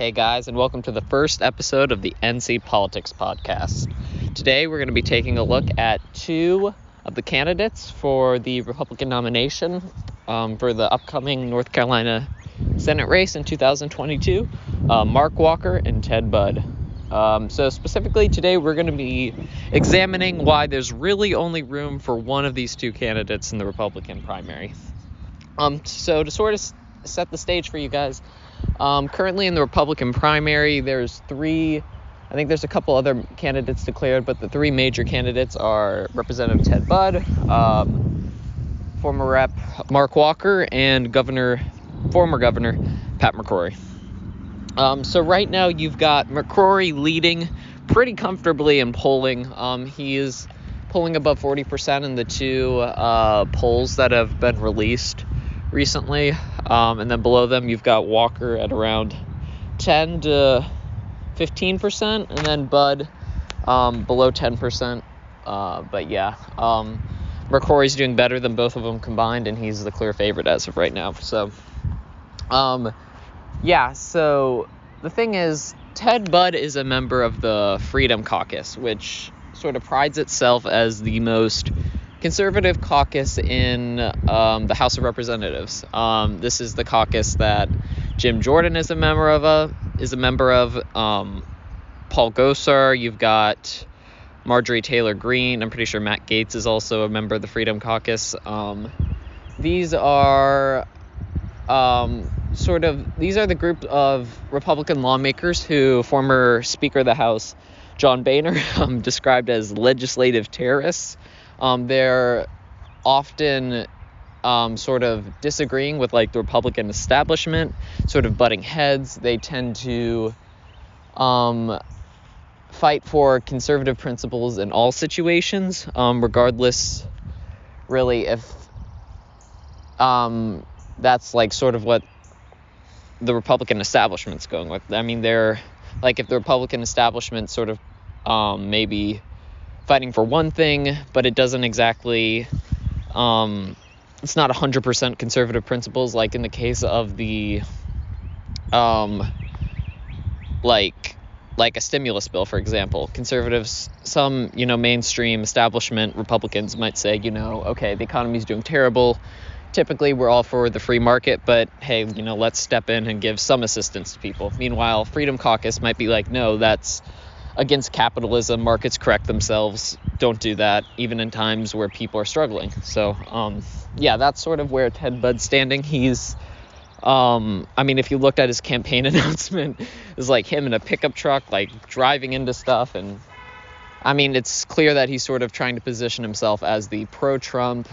Hey guys, and welcome to the first episode of the NC Politics Podcast. Today we're going to be taking a look at two of the candidates for the Republican nomination for the upcoming North Carolina Senate race in 2022, Mark Walker and Ted Budd. So specifically today we're going to be examining why there's really only room for one of these two candidates in the Republican primary. So to sort of set the stage for you guys, currently in the Republican primary, there's three, I think there's a couple other candidates declared, but the three major candidates are Representative Ted Budd, former Rep. Mark Walker, and former Governor Pat McCrory. So right now you've got McCrory leading pretty comfortably in polling. He is polling above 40% in the two polls that have been released recently, and then below them you've got Walker at around 10 to 15%, and then Budd below 10%, but yeah, McCrory's doing better than both of them combined, and he's the clear favorite as of right now. So so the thing is, Ted Budd is a member of the Freedom Caucus, which sort of prides itself as the most conservative caucus in the House of Representatives. This is the caucus that Jim Jordan is a member of. Paul Gosar. You've got Marjorie Taylor Greene. I'm pretty sure Matt Gaetz is also a member of the Freedom Caucus. These are these are the group of Republican lawmakers who former Speaker of the House John Boehner described as legislative terrorists. They're often sort of disagreeing with like the Republican establishment, sort of butting heads. They tend to fight for conservative principles in all situations, regardless really if that's like sort of what the Republican establishment's going with. I mean, they're like, if the Republican establishment sort of maybe fighting for one thing, but it doesn't exactly, it's not 100% conservative principles, like in the case of the, like a stimulus bill, for example. Conservatives, some, mainstream establishment Republicans might say, okay, the economy's doing terrible. Typically, we're all for the free market, but hey, let's step in and give some assistance to people. Meanwhile, Freedom Caucus might be like, no, that's against capitalism, markets correct themselves, don't do that, even in times where people are struggling. So, that's sort of where Ted Budd's standing. He's, if you looked at his campaign announcement, it's like him in a pickup truck, like driving into stuff, and it's clear that he's sort of trying to position himself as the pro-Trump,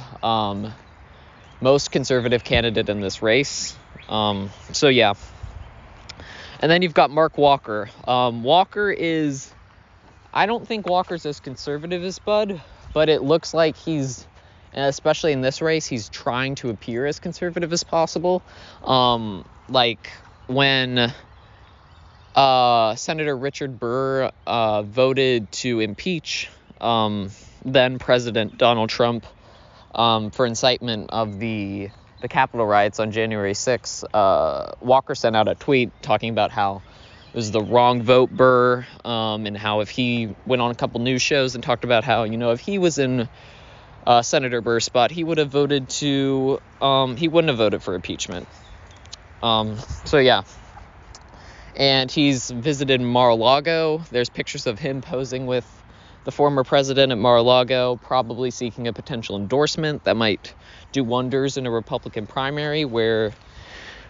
most conservative candidate in this race. And then you've got Mark Walker. Walker is, I don't think Walker's as conservative as Budd, but it looks like he's, especially in this race, he's trying to appear as conservative as possible. When Senator Richard Burr voted to impeach then President Donald Trump for incitement of the Capitol riots on January 6th, Walker sent out a tweet talking about how it was the wrong vote, Burr, and how if he went on a couple news shows and talked about how, if he was in Senator Burr's spot, he would have voted to, he wouldn't have voted for impeachment. And he's visited Mar-a-Lago. There's pictures of him posing with the former president at Mar-a-Lago, probably seeking a potential endorsement that might do wonders in a Republican primary where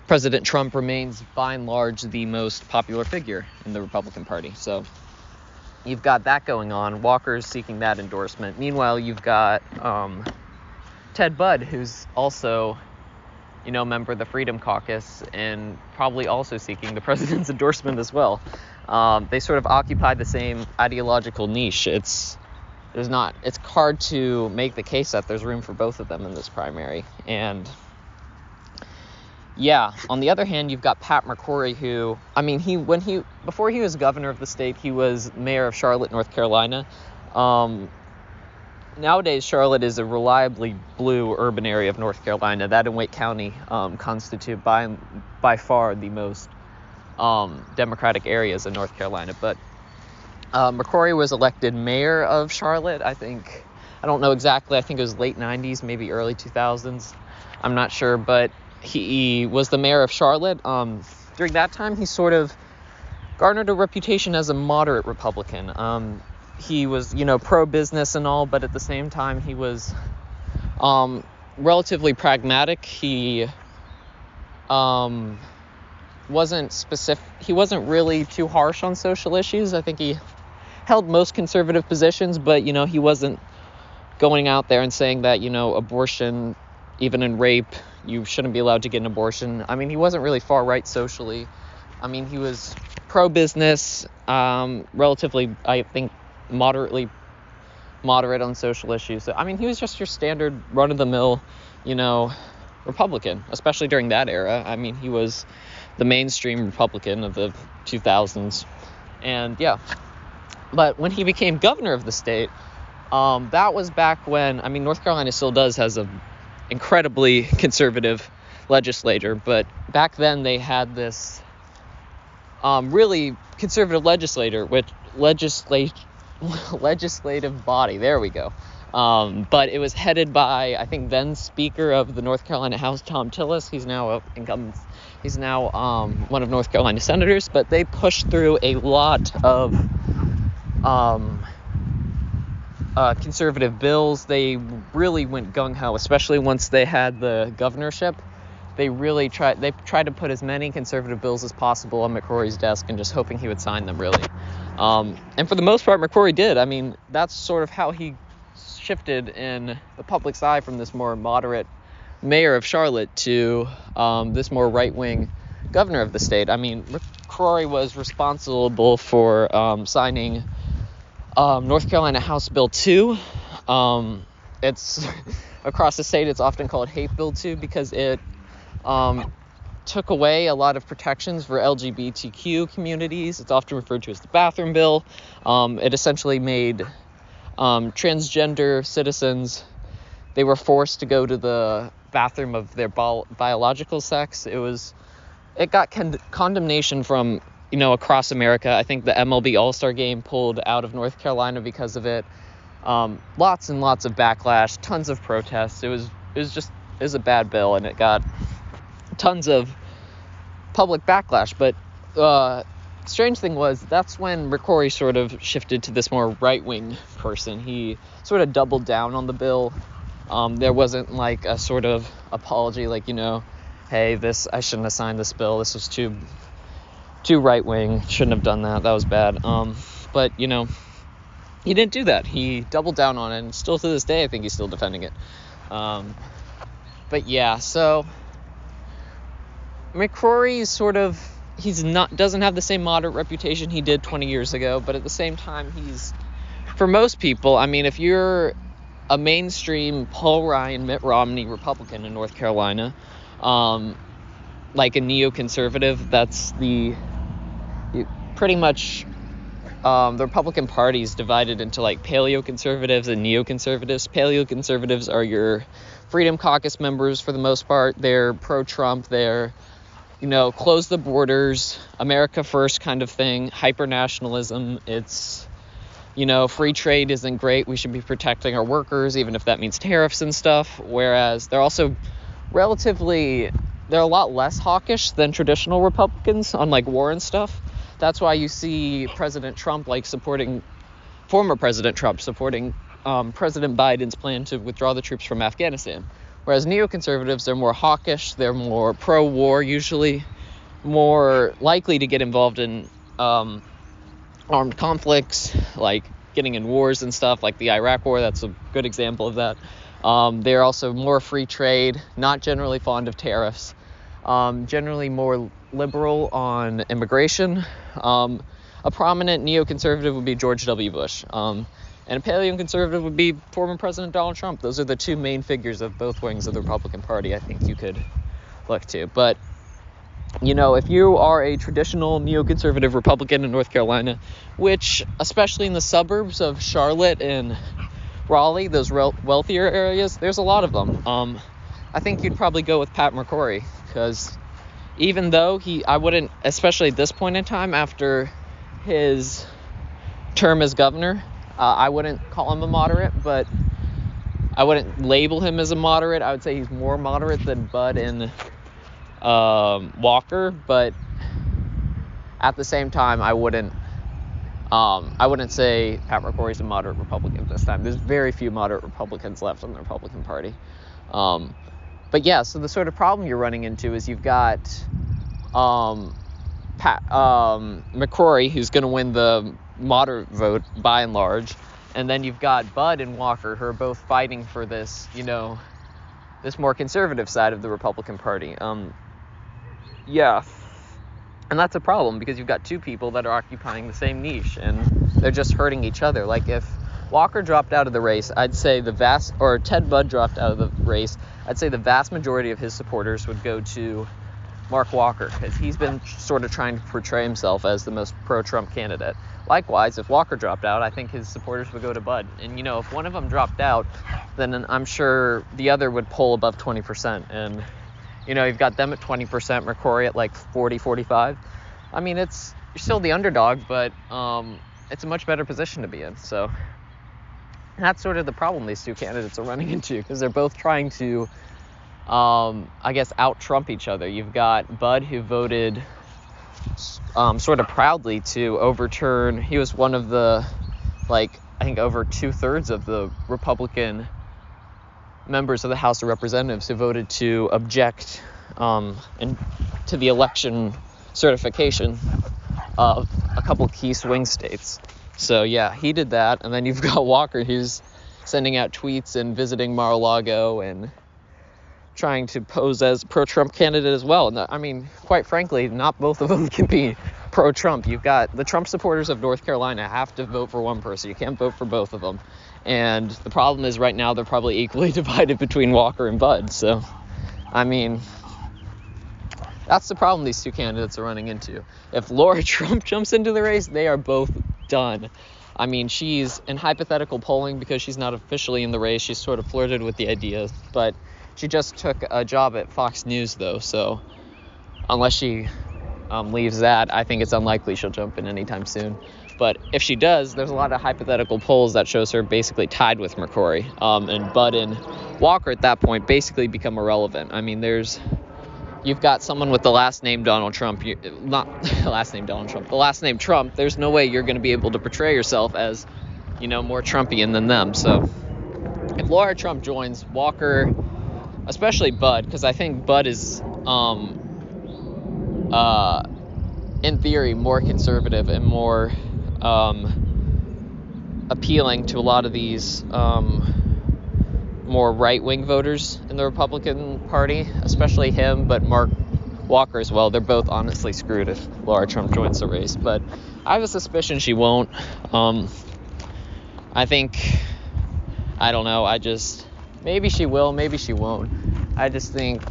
President Trump remains by and large the most popular figure in the Republican Party. So you've got that going on. Walker's seeking that endorsement. Meanwhile, you've got Ted Budd, who's also, a member of the Freedom Caucus and probably also seeking the president's endorsement as well. They sort of occupy the same ideological niche. It's hard to make the case that there's room for both of them in this primary. And on the other hand, you've got Pat McCrory, who, before he was governor of the state, he was mayor of Charlotte, North Carolina. Nowadays, Charlotte is a reliably blue urban area of North Carolina. That and Wake County constitute by far the most Democratic areas in North Carolina. But McCrory was elected mayor of Charlotte, I think. I don't know exactly. I think it was late 90s, maybe early 2000s. I'm not sure, but he was the mayor of Charlotte. During that time, he sort of garnered a reputation as a moderate Republican. He was, pro-business and all, but at the same time, he was relatively pragmatic. He wasn't really too harsh on social issues. I think he held most conservative positions, but, he wasn't going out there and saying that, abortion, even in rape, you shouldn't be allowed to get an abortion. I mean, he wasn't really far right socially. I mean, he was pro-business, relatively, I think, moderate on social issues. So, I mean, he was just your standard run-of-the-mill, Republican, especially during that era. I mean, he was the mainstream Republican of the 2000s. And, yeah. But when he became governor of the state, that was back when, I mean, North Carolina still has an incredibly conservative legislature, but back then they had this really conservative legislative body. There we go. But it was headed by, I think, then Speaker of the North Carolina House, Tom Tillis. He's now incumbent. He's now one of North Carolina's senators. But they pushed through a lot of conservative bills. They really went gung-ho, especially once they had the governorship. They really tried to put as many conservative bills as possible on McCrory's desk and just hoping he would sign them, really. And for the most part, McCrory did. I mean, that's sort of how he shifted in the public's eye from this more moderate mayor of Charlotte to this more right-wing governor of the state. I mean, McCrory was responsible for signing North Carolina House Bill 2. It's across the state, it's often called Hate Bill 2 because it took away a lot of protections for LGBTQ communities. It's often referred to as the bathroom bill. It essentially made transgender citizens, they were forced to go to the bathroom of their biological sex. It got condemnation from, across America. I think the MLB All-Star Game pulled out of North Carolina because of it. Lots and lots of backlash, tons of protests. It was a bad bill, and it got tons of public backlash. But strange thing was, that's when McCrory sort of shifted to this more right-wing person. He sort of doubled down on the bill. There wasn't like a sort of apology, like, hey, I shouldn't have signed this bill. This was too right-wing. Shouldn't have done that. That was bad. But, he didn't do that. He doubled down on it, and still to this day, I think he's still defending it. But yeah, so McCrory doesn't have the same moderate reputation he did 20 years ago, but at the same time, he's, for most people, I mean, if you're a mainstream Paul Ryan, Mitt Romney Republican in North Carolina, like a neoconservative, that's pretty much, the Republican Party is divided into like paleoconservatives and neoconservatives. Paleoconservatives are your Freedom Caucus members for the most part. They're pro-Trump, they're, close the borders, America first kind of thing, hyper-nationalism. It's, free trade isn't great. We should be protecting our workers, even if that means tariffs and stuff. Whereas they're also they're a lot less hawkish than traditional Republicans on like war and stuff. That's why you see former President Trump supporting President Biden's plan to withdraw the troops from Afghanistan. Whereas neoconservatives, they're more hawkish, they're more pro-war, usually more likely to get involved in armed conflicts, like getting in wars and stuff, like the Iraq War. That's a good example of that. They're also more free trade, not generally fond of tariffs, generally more liberal on immigration. A prominent neoconservative would be George W. Bush. And a paleoconservative would be former President Donald Trump. Those are the two main figures of both wings of the Republican Party I think you could look to. But, if you are a traditional neoconservative Republican in North Carolina, which, especially in the suburbs of Charlotte and Raleigh, those wealthier areas, there's a lot of them. I think you'd probably go with Pat McCrory because even though I wouldn't, especially at this point in time after his term as governor, I wouldn't call him a moderate, but I wouldn't label him as a moderate. I would say he's more moderate than Budd and Walker, but at the same time, I wouldn't say Pat McCrory's a moderate Republican at this time. There's very few moderate Republicans left in the Republican Party. But yeah, so the sort of problem you're running into is you've got McCrory, who's going to win the moderate vote by and large, and then you've got Budd and Walker, who are both fighting for this, this more conservative side of the Republican Party. Yeah. And that's a problem because you've got two people that are occupying the same niche and they're just hurting each other. Like if Walker dropped out of the race, or Ted Budd dropped out of the race, I'd say the vast majority of his supporters would go to Mark Walker because he's been sort of trying to portray himself as the most pro-Trump candidate. Likewise, if Walker dropped out, I think his supporters would go to Budd. And, if one of them dropped out, then I'm sure the other would poll above 20%. And, you've got them at 20%, McCrory at like 40, 45. I mean, you're still the underdog, but it's a much better position to be in. So that's sort of the problem these two candidates are running into because they're both trying to, out-Trump each other. You've got Budd, who voted sort of proudly to overturn. He was one of the, I think over 2/3 of the Republican members of the House of Representatives who voted to object to the election certification of a couple key swing states. So yeah, he did that. And then you've got Walker, who's sending out tweets and visiting Mar-a-Lago and trying to pose as pro-Trump candidate as well. And I mean, quite frankly, not both of them can be pro-Trump. You've got the Trump supporters of North Carolina have to vote for one person. You can't vote for both of them. And the problem is right now they're probably equally divided between Walker and Budd. So, I mean, that's the problem these two candidates are running into. If Laura Trump jumps into the race, they are both done. I mean, she's in hypothetical polling because she's not officially in the race. She's sort of flirted with the idea, but she just took a job at Fox News, though. So unless she leaves that, I think it's unlikely she'll jump in anytime soon. But if she does, there's a lot of hypothetical polls that shows her basically tied with McCrory. And Budd and Walker at that point basically become irrelevant. I mean, you've got someone with the last name Donald Trump, the last name Trump. There's no way you're going to be able to portray yourself as, more Trumpian than them. So if Laura Trump joins Walker, especially Budd, because I think Budd is, in theory, more conservative and more appealing to a lot of these more right-wing voters in the Republican Party, especially him, but Mark Walker as well. They're both honestly screwed if Laura Trump joins the race, but I have a suspicion she won't. Maybe she will, maybe she won't. I just think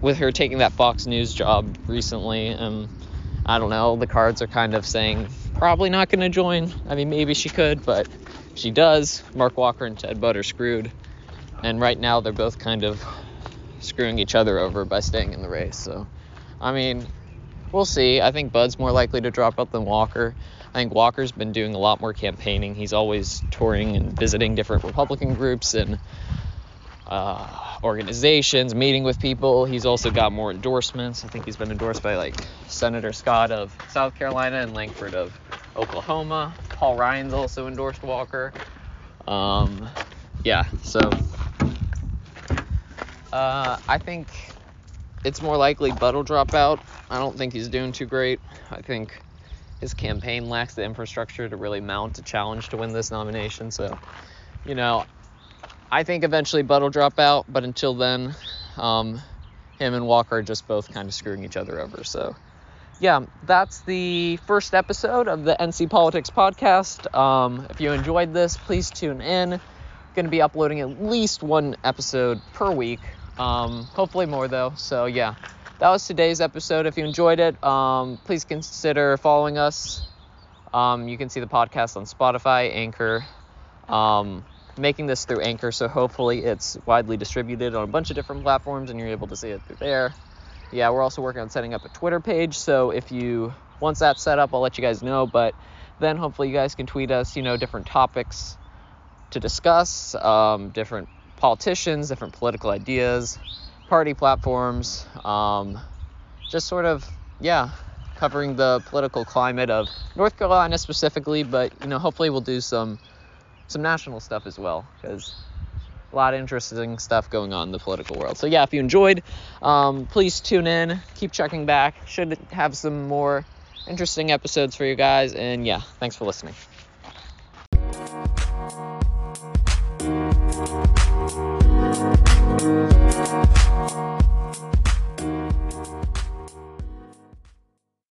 with her taking that Fox News job recently, the cards are kind of saying probably not going to join. I mean, maybe she could, but if she does, Mark Walker and Ted Budd are screwed. And right now they're both kind of screwing each other over by staying in the race. So, I mean, we'll see. I think Budd's more likely to drop out than Walker. I think Walker's been doing a lot more campaigning. He's always touring and visiting different Republican groups and organizations, meeting with people. He's also got more endorsements. I think he's been endorsed by Senator Scott of South Carolina and Lankford of Oklahoma. Paul Ryan's also endorsed Walker. I think it's more likely Budd will drop out. I don't think he's doing too great. I think his campaign lacks the infrastructure to really mount a challenge to win this nomination. So, I think eventually Budd will drop out, but until then, him and Walker are just both kind of screwing each other over. So, yeah, that's the first episode of the NC Politics Podcast. If you enjoyed this, please tune in. Going to be uploading at least one episode per week, hopefully more, though. So, yeah, that was today's episode. If you enjoyed it, please consider following us. You can see the podcast on Spotify, Anchor, making this through Anchor, so hopefully it's widely distributed on a bunch of different platforms and you're able to see it through there. yeah, we're also working on setting up a Twitter page. So if you, once that's set up, I'll let you guys know. But then hopefully you guys can tweet us, you know, different topics to discuss, different politicians, different political ideas, party platforms, just sort of, yeah, covering the political climate of North Carolina specifically, but, you know, hopefully we'll do some national stuff as well, because a lot of interesting stuff going on in the political world. So yeah, if you enjoyed, please tune in, keep checking back, should have some more interesting episodes for you guys, and yeah, thanks for listening.